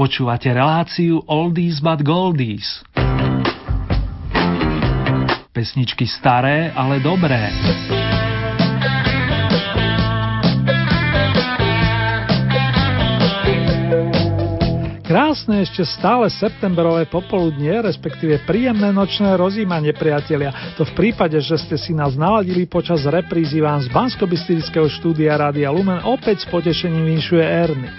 Počúvate reláciu Oldies but Goldies. Pesničky staré, ale dobré. Krásne ešte stále septembrové popoludnie, respektíve príjemné nočné rozjímanie, priatelia. To v prípade, že ste si nás naladili počas reprízy, vám z banskobystrického štúdia Rádia Lumen opäť s potešením vinšuje Ernie.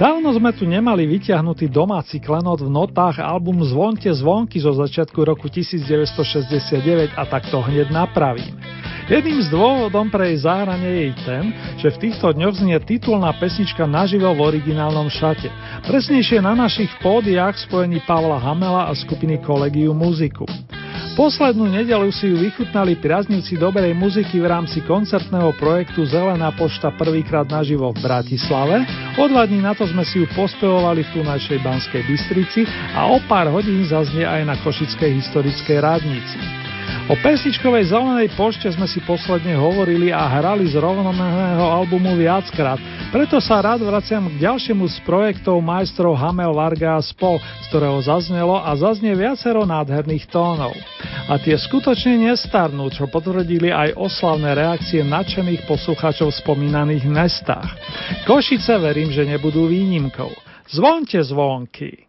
Dávno sme tu nemali vyťahnutý domáci klenot v notách album Zvonte zvonky zo začiatku roku 1969 a tak to hneď napravím. Jedným z dôvodom pre jej zahranie je ten, že v týchto dňoch znie titulná pesnička naživo v originálnom šate. Presnejšie na našich pódiách spojení Pavla Hamela a skupiny Collegium Musicum. Poslednú nedeľu si ju vychutnali priaznivci dobrej muziky v rámci koncertného projektu Zelená pošta prvýkrát naživo v Bratislave. O dva dní na to sme si ju pospevovali v tunajšej Banskej Bystrici a o pár hodín zaznie aj na Košickej historickej radnici. O pesničkovej Zelenej pošte sme si posledne hovorili a hrali z rovnomenného albumu viackrát, preto sa rád vraciam k ďalšiemu z projektov majstrov Hamel, Varga a spol, z ktorého zaznelo a zaznie viacero nádherných tónov. A tie skutočne nestarnú, čo potvrdili aj oslavné reakcie nadšených poslucháčov v spomínaných mestách. Košice verím, že nebudú výnimkou. Zvonte zvonky!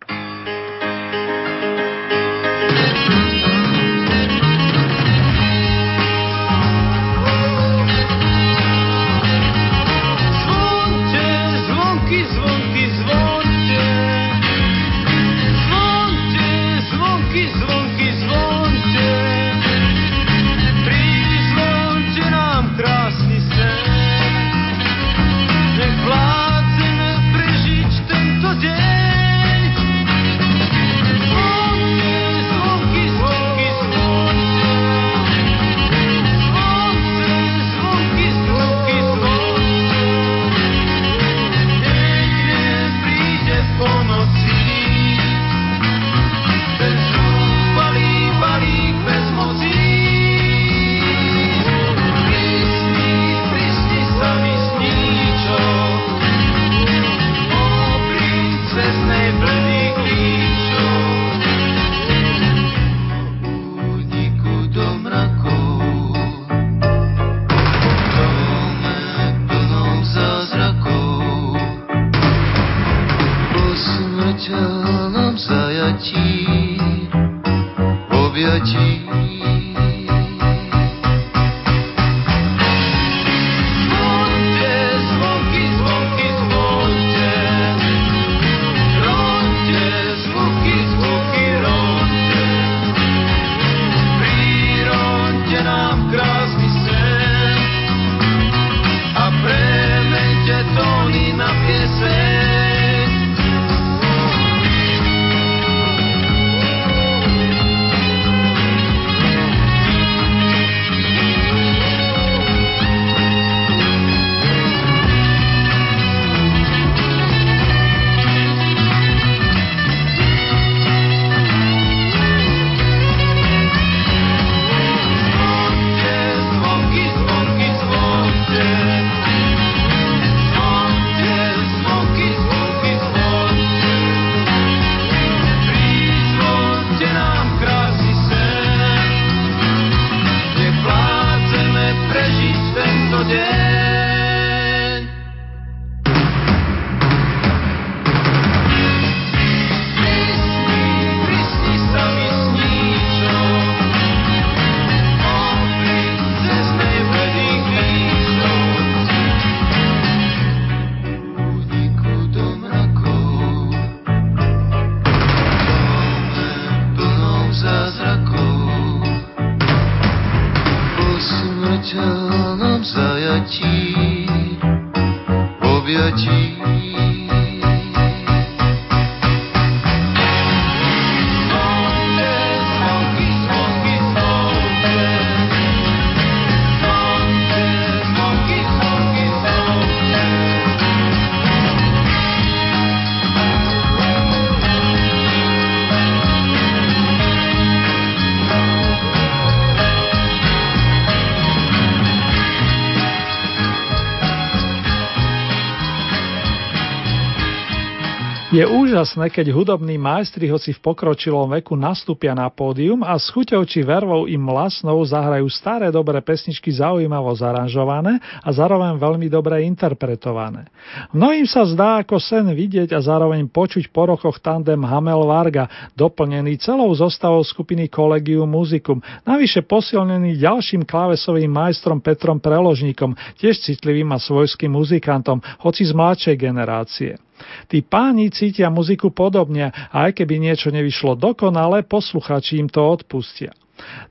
Je úžasné, keď hudobní majstri, hoci v pokročilom veku, nastúpia na pódium a s chuťou či vervou im vlastnou zahrajú staré dobré pesničky zaujímavo zaranžované a zároveň veľmi dobre interpretované. Mnohým sa zdá ako sen vidieť a zároveň počuť po rokoch tandem Hamel-Varga, doplnený celou zostavou skupiny Collegium Musicum, navyše posilnený ďalším klávesovým majstrom Petrom Preložníkom, tiež citlivým a svojským muzikantom, hoci z mladšej generácie. Tí páni cítia muziku podobne a aj keby niečo nevyšlo dokonale, posluchači im to odpustia.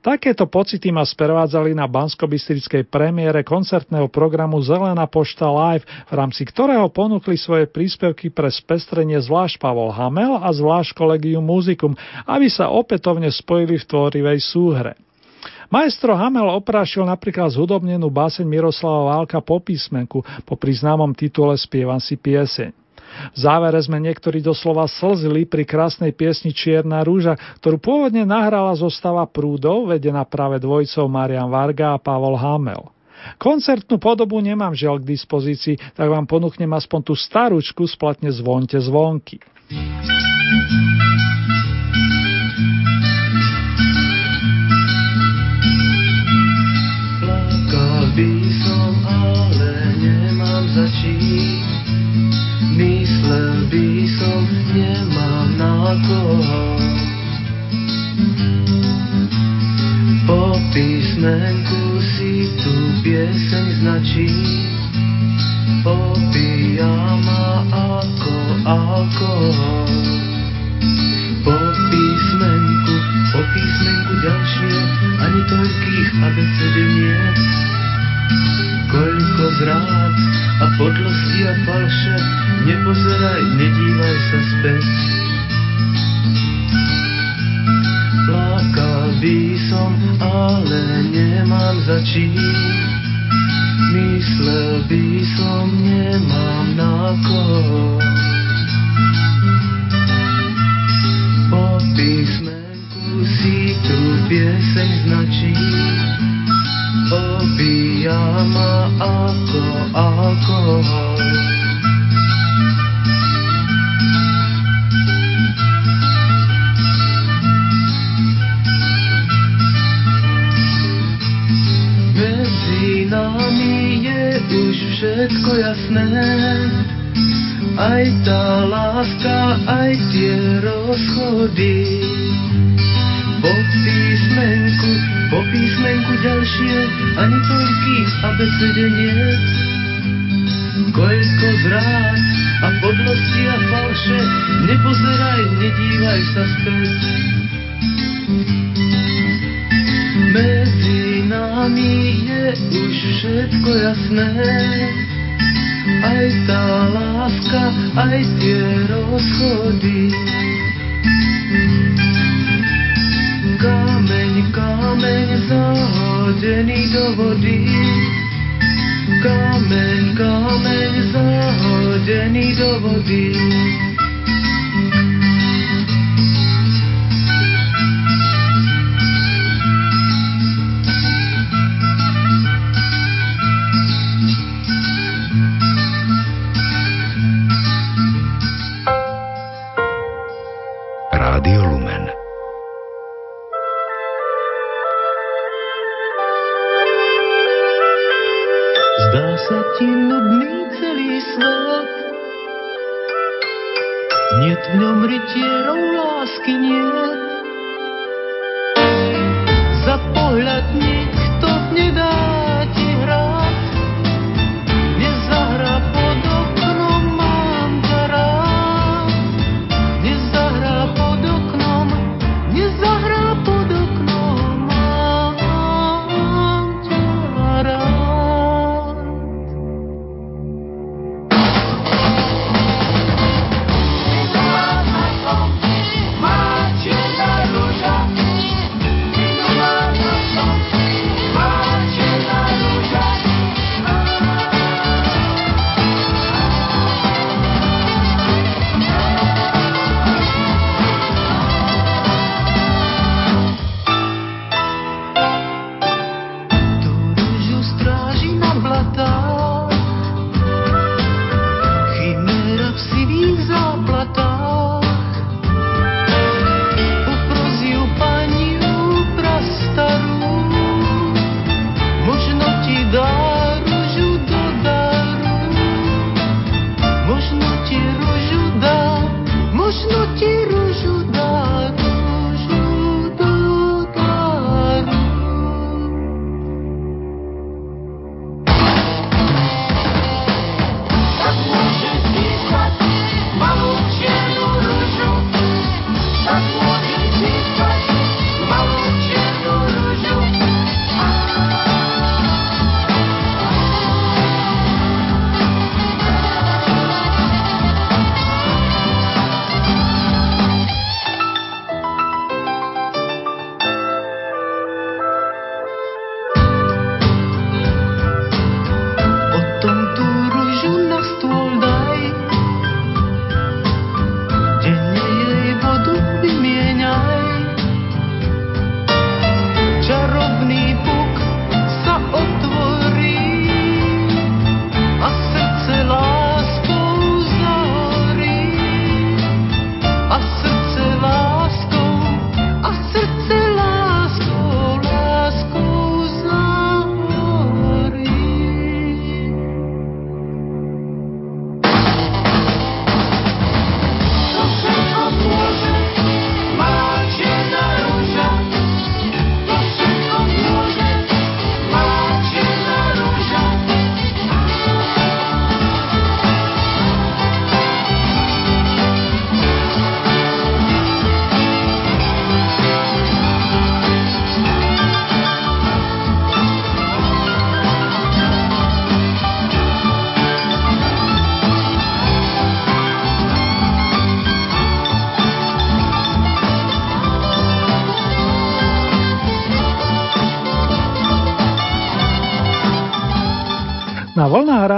Takéto pocity ma sprevádzali na banskobystrickej premiére koncertného programu Zelená pošta live, v rámci ktorého ponúkli svoje príspevky pre spestrenie zvlášť Pavel Hamel a zvlášť Collegium Musicum, aby sa opätovne spojili v tvorivej súhre. Maestro Hamel oprášil napríklad zhudobnenú báseň Miroslava Válka Po písmenku, po známom titule Spievam si pieseň. V závere sme niektorí doslova slzili pri krásnej piesni Čierna rúža, ktorú pôvodne nahrala zostava Prúdov, vedená práve dvojicou Marián Varga a Pavel Hamel. Koncertnú podobu nemám žiaľ k dispozícii, tak vám ponúknem aspoň tú starúčku z platne Zvonte zvonky. Plakal by som, ale nemám začít. Myslel by som, nemám na koho. Po písmenku si tu pieseň značí. Opíja ma ako alkohol. Po písmenku ďalšie, ani toľkých abeced nie. Koľko zrád a podlosti a falše, nepozeraj, nedívaj sa späť. Plakal by som, ale nemám za čím. Myslel by som, nemám na koho. Po písmenku si tu pieseň značí. Opíja ma ako alkohol. Medzi nami je už všetko jasné, aj tá láska, aj tie rozchody. Po písmenku ďalšie, ani toľkých abecede nie. Koľko zrád a podlosti a falše, nepozeraj, nedívaj sa späť. Medzi nami je už všetko jasné, aj tá láska, aj tie rozchody. Kámeň zahodený do vody. Kámeň zahodený do vody. Rádio Lumen. Nudný celý svět, нет v něm rytierov lásky, нет. Za pohled nikto nedá ti hrát, nezahra pod oknom, mám to rád. Nezahra pod oknom, nezahra pod oknom, mám to rád. Thank you.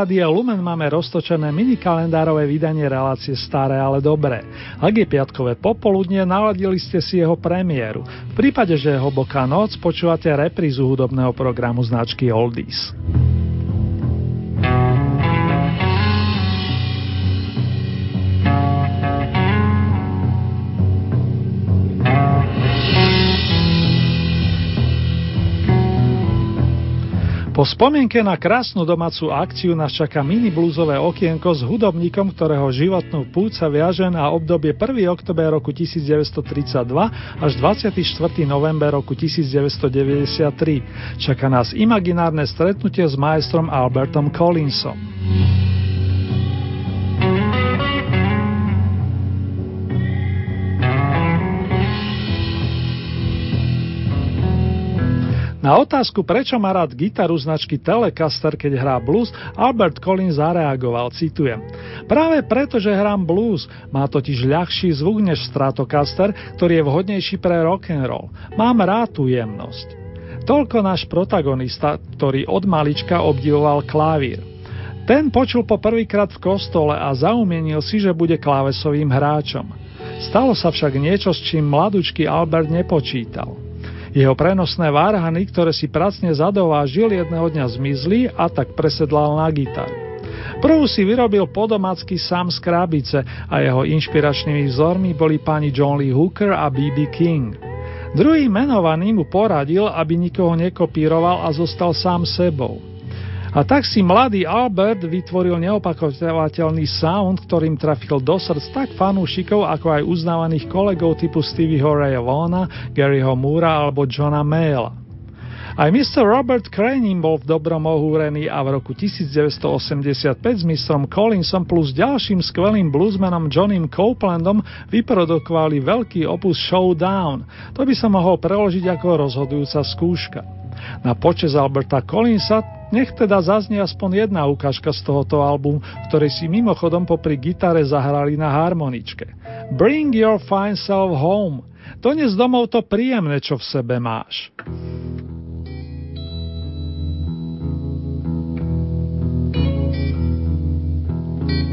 Rádia Lumen máme roztočené minikalendárové vydanie relácie Staré, ale dobré. Ak je piatkové popoludnie, naladili ste si jeho premiéru. V prípade, že je hlboká noc, počúvate reprízu hudobného programu značky Oldies. Po spomienke na krásnu domácu akciu nás čaká mini blúzové okienko s hudobníkom, ktorého životnú púť sa viaže na obdobie 1. október roku 1932 až 24. november roku 1993. Čaká nás imaginárne stretnutie s majstrom Albertom Collinsom. Na otázku, prečo má rád gitaru značky Telecaster, keď hrá blues, Albert Collins zareagoval, citujem: "Práve preto, že hrám blues, má totiž ľahší zvuk než Stratocaster, ktorý je vhodnejší pre rock'n'roll. Mám rád tú jemnosť." Toľko náš protagonista, ktorý od malička obdivoval klavír. Ten počul po prvýkrát v kostole a zaumienil si, že bude klávesovým hráčom. Stalo sa však niečo, s čím mladúčky Albert nepočítal. Jeho prenosné varhany, ktoré si pracne zadovážil, jedného dňa zmizli a tak presedlal na gitaru. Prvú si vyrobil po domácky sám z krabice a jeho inšpiračnými vzormi boli pani John Lee Hooker a B.B. King. Druhý menovaný mu poradil, aby nikoho nekopíroval a zostal sám sebou. A tak si mladý Albert vytvoril neopakovateľný sound, ktorým trafil do srdc tak fanúšikov, ako aj uznávaných kolegov typu Stevieho Raya Vaughana, Garyho Moora alebo Johna Mayalla. Aj Mr. Robert Cray ním bol v dobrom ohúrený a v roku 1985 s Mr. Collinsom plus ďalším skvelým bluesmanom Johnnym Copelandom vyprodukovali veľký opus Showdown. To by sa mohol preložiť ako rozhodujúca skúška. Na počesť Alberta Collinsa nech teda zaznie aspoň jedna ukážka z tohoto albumu, ktorý si mimochodom popri gitare zahrali na harmoničke. Bring your fine self home. Donies domov to príjemné, čo v sebe máš.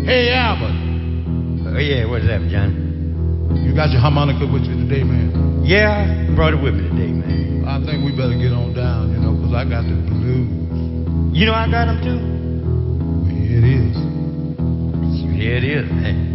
Hey Albert. Oh yeah, what's up, John? You got your harmonica with you today, man? Yeah, brought it with me today, man. I think we better get on down, you know, because I got the blues. You know I got them too? Here it is. Here it is, man.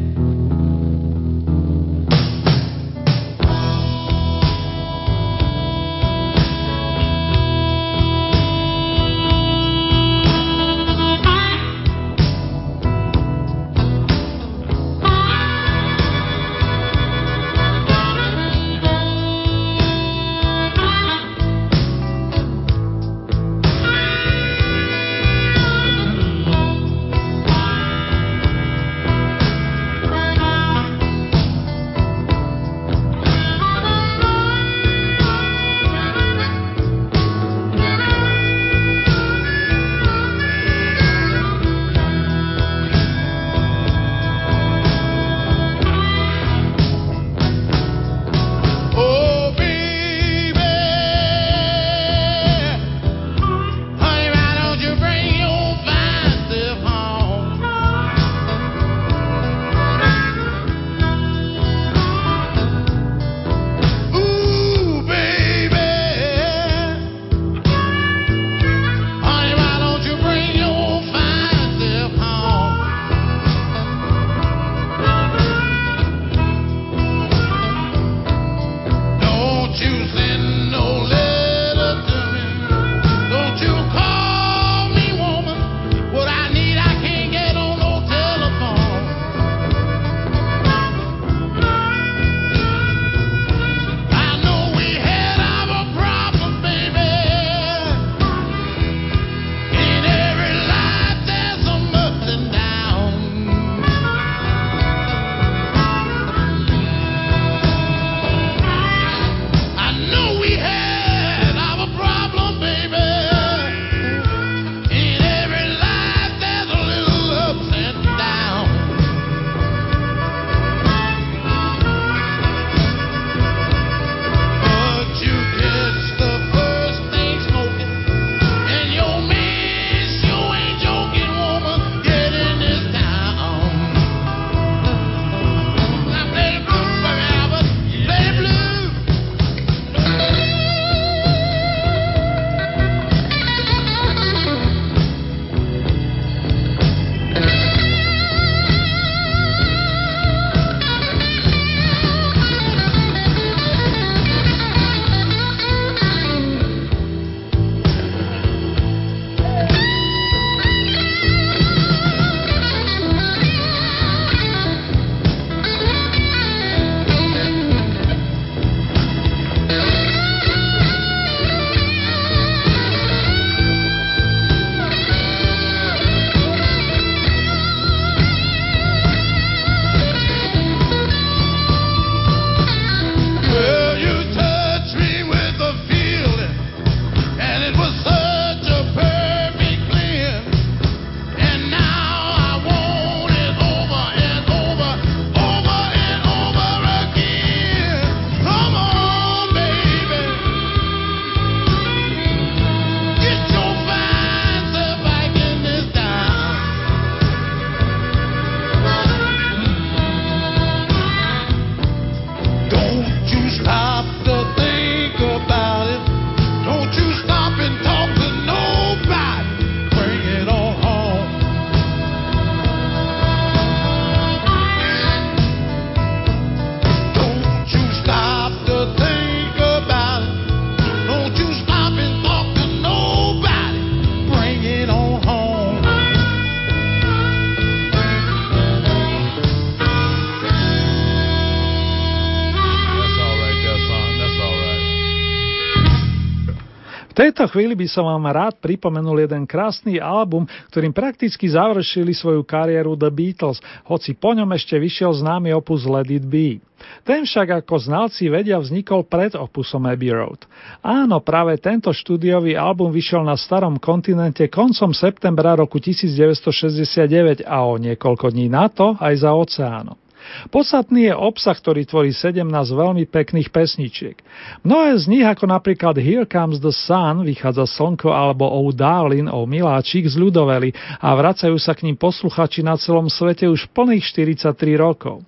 tejto chvíli by som vám rád pripomenul jeden krásny album, ktorým prakticky završili svoju kariéru The Beatles, hoci po ňom ešte vyšiel známy opus Let It Be. Ten však, ako znalci vedia, vznikol pred opusom Abbey Road. Áno, práve tento štúdiový album vyšiel na starom kontinente koncom septembra roku 1969 a o niekoľko dní na to aj za oceánom. Podstatný je obsah, ktorý tvorí 17 veľmi pekných pesničiek. Mnohé z nich, ako napríklad Here Comes the Sun, vychádza slnko, alebo Oh Darling, oh miláčik, zľudoveli a vracajú sa k ním posluchači na celom svete už plných 43 rokov.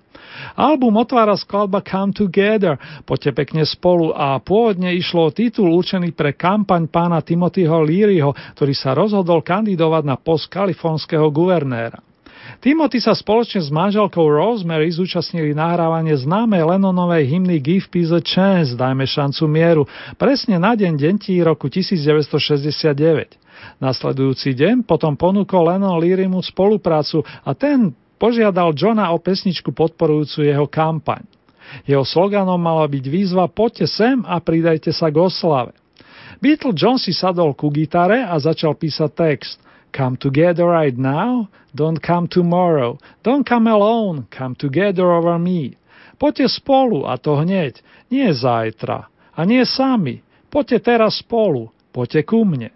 Album otvára skladba Come Together, poďte pekne spolu, a pôvodne išlo o titul určený pre kampaň pána Timothyho Learyho, ktorý sa rozhodol kandidovať na post kalifornského guvernéra. Timothy sa spoločne s manželkou Rosemary zúčastnili nahrávanie známej Lennonovej hymny Give Peace a Chance, dajme šancu mieru, presne na Deň detí roku 1969. Nasledujúci deň potom ponúkol Lennon Learymu spoluprácu a ten požiadal Johna o pesničku podporujúcu jeho kampaň. Jeho sloganom mala byť výzva "Poďte sem a pridajte sa k oslave". Beatle John si sadol ku gitare a začal písať text. Come together right now, don't come tomorrow, don't come alone, come together over me. Poďte spolu, a to hneď, nie zajtra, a nie sami, poďte teraz spolu, poďte ku mne.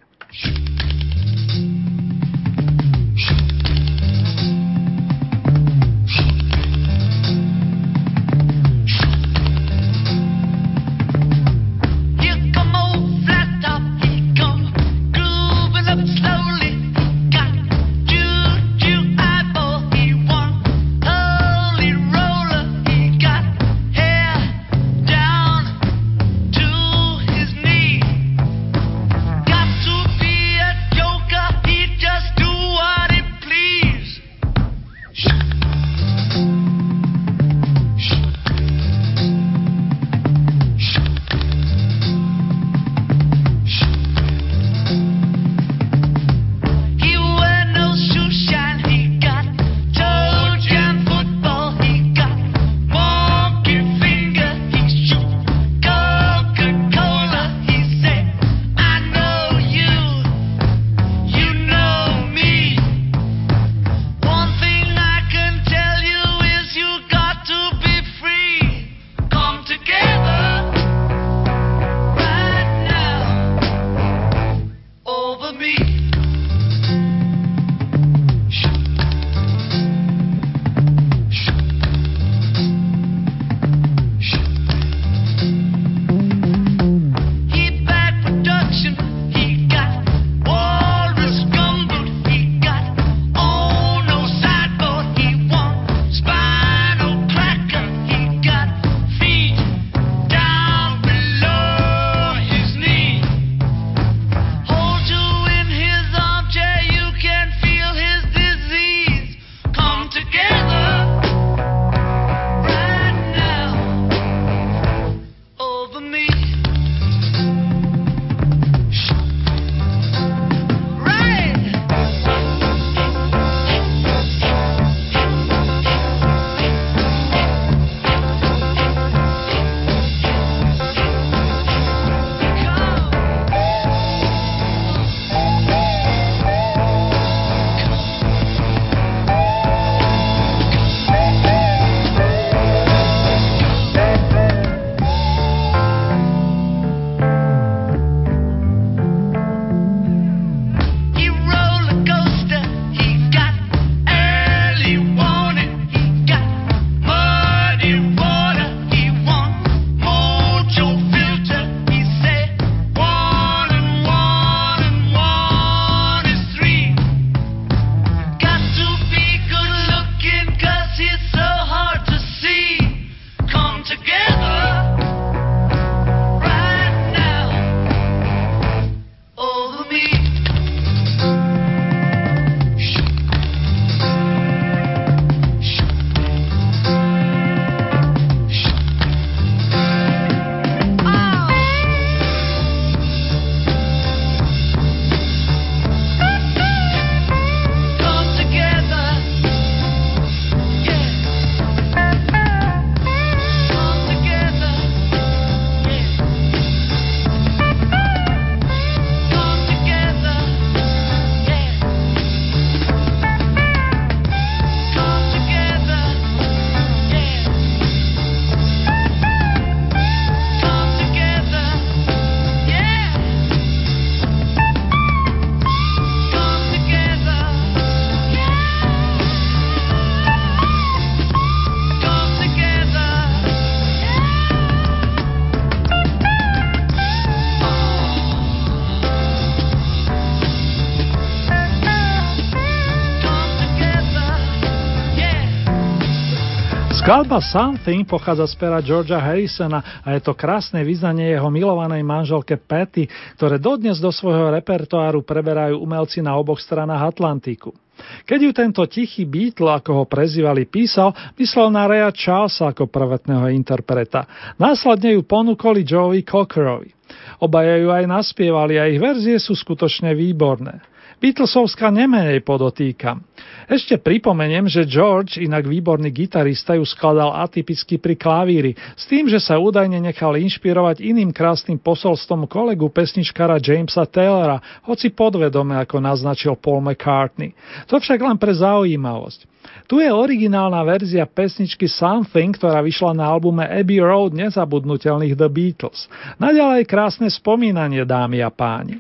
Skladba Something pochádza z pera Georgia Harrisona a je to krásne vyznanie jeho milovanej manželke Patty, ktoré dodnes do svojho repertoáru preberajú umelci na oboch stranách Atlantiku. Keď ju tento tichý Beatle, ako ho prezývali, písal, myslel na Raya Charlesa ako prvotného interpreta. Následne ju ponúkoli Joey Cockerovi. Obaja ju aj naspievali a ich verzie sú skutočne výborné. Beatlesovská nemenej podotýkam. Ešte pripomeniem, že George, inak výborný gitarista, ju skladal atypicky pri klavíri, s tým, že sa údajne nechal inšpirovať iným krásnym posolstvom kolegu pesničkára Jamesa Taylora, hoci podvedome, ako naznačil Paul McCartney. To však len pre zaujímavosť. Tu je originálna verzia pesničky Something, ktorá vyšla na albume Abbey Road nezabudnutelných The Beatles. Naďalej krásne spomínanie, dámy a páni.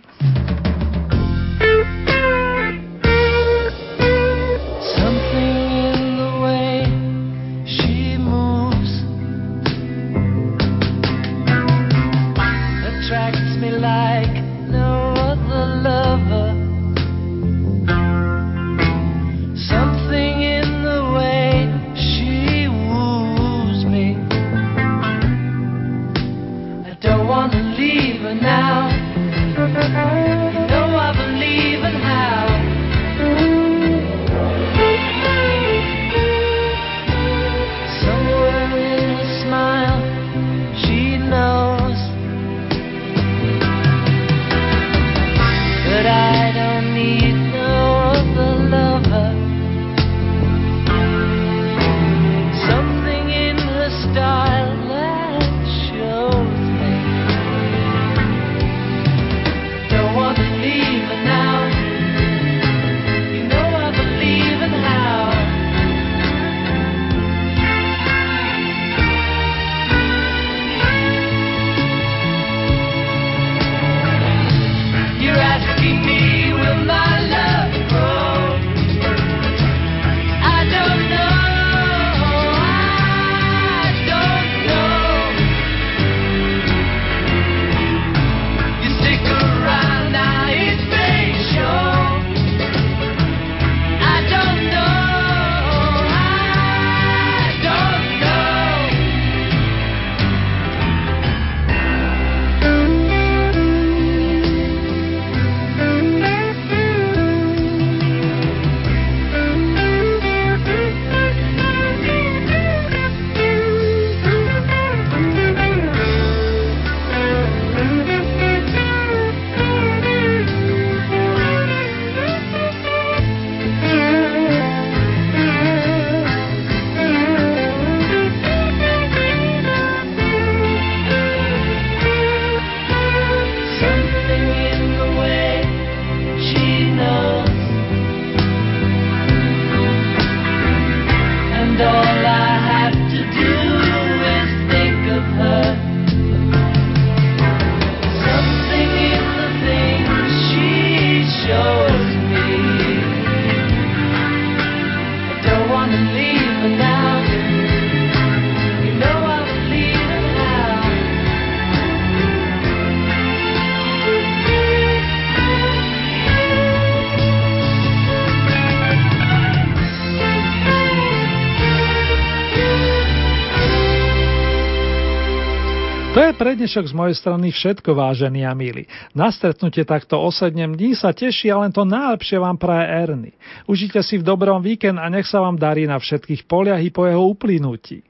Pre dnešok z mojej strany všetko, vážení a milí. Na stretnutie takto o 7 dní sa teší a len to najlepšie vám praje Ernie. Užite si v dobrom víkend a nech sa vám darí na všetkých poliach i po jeho uplynutí.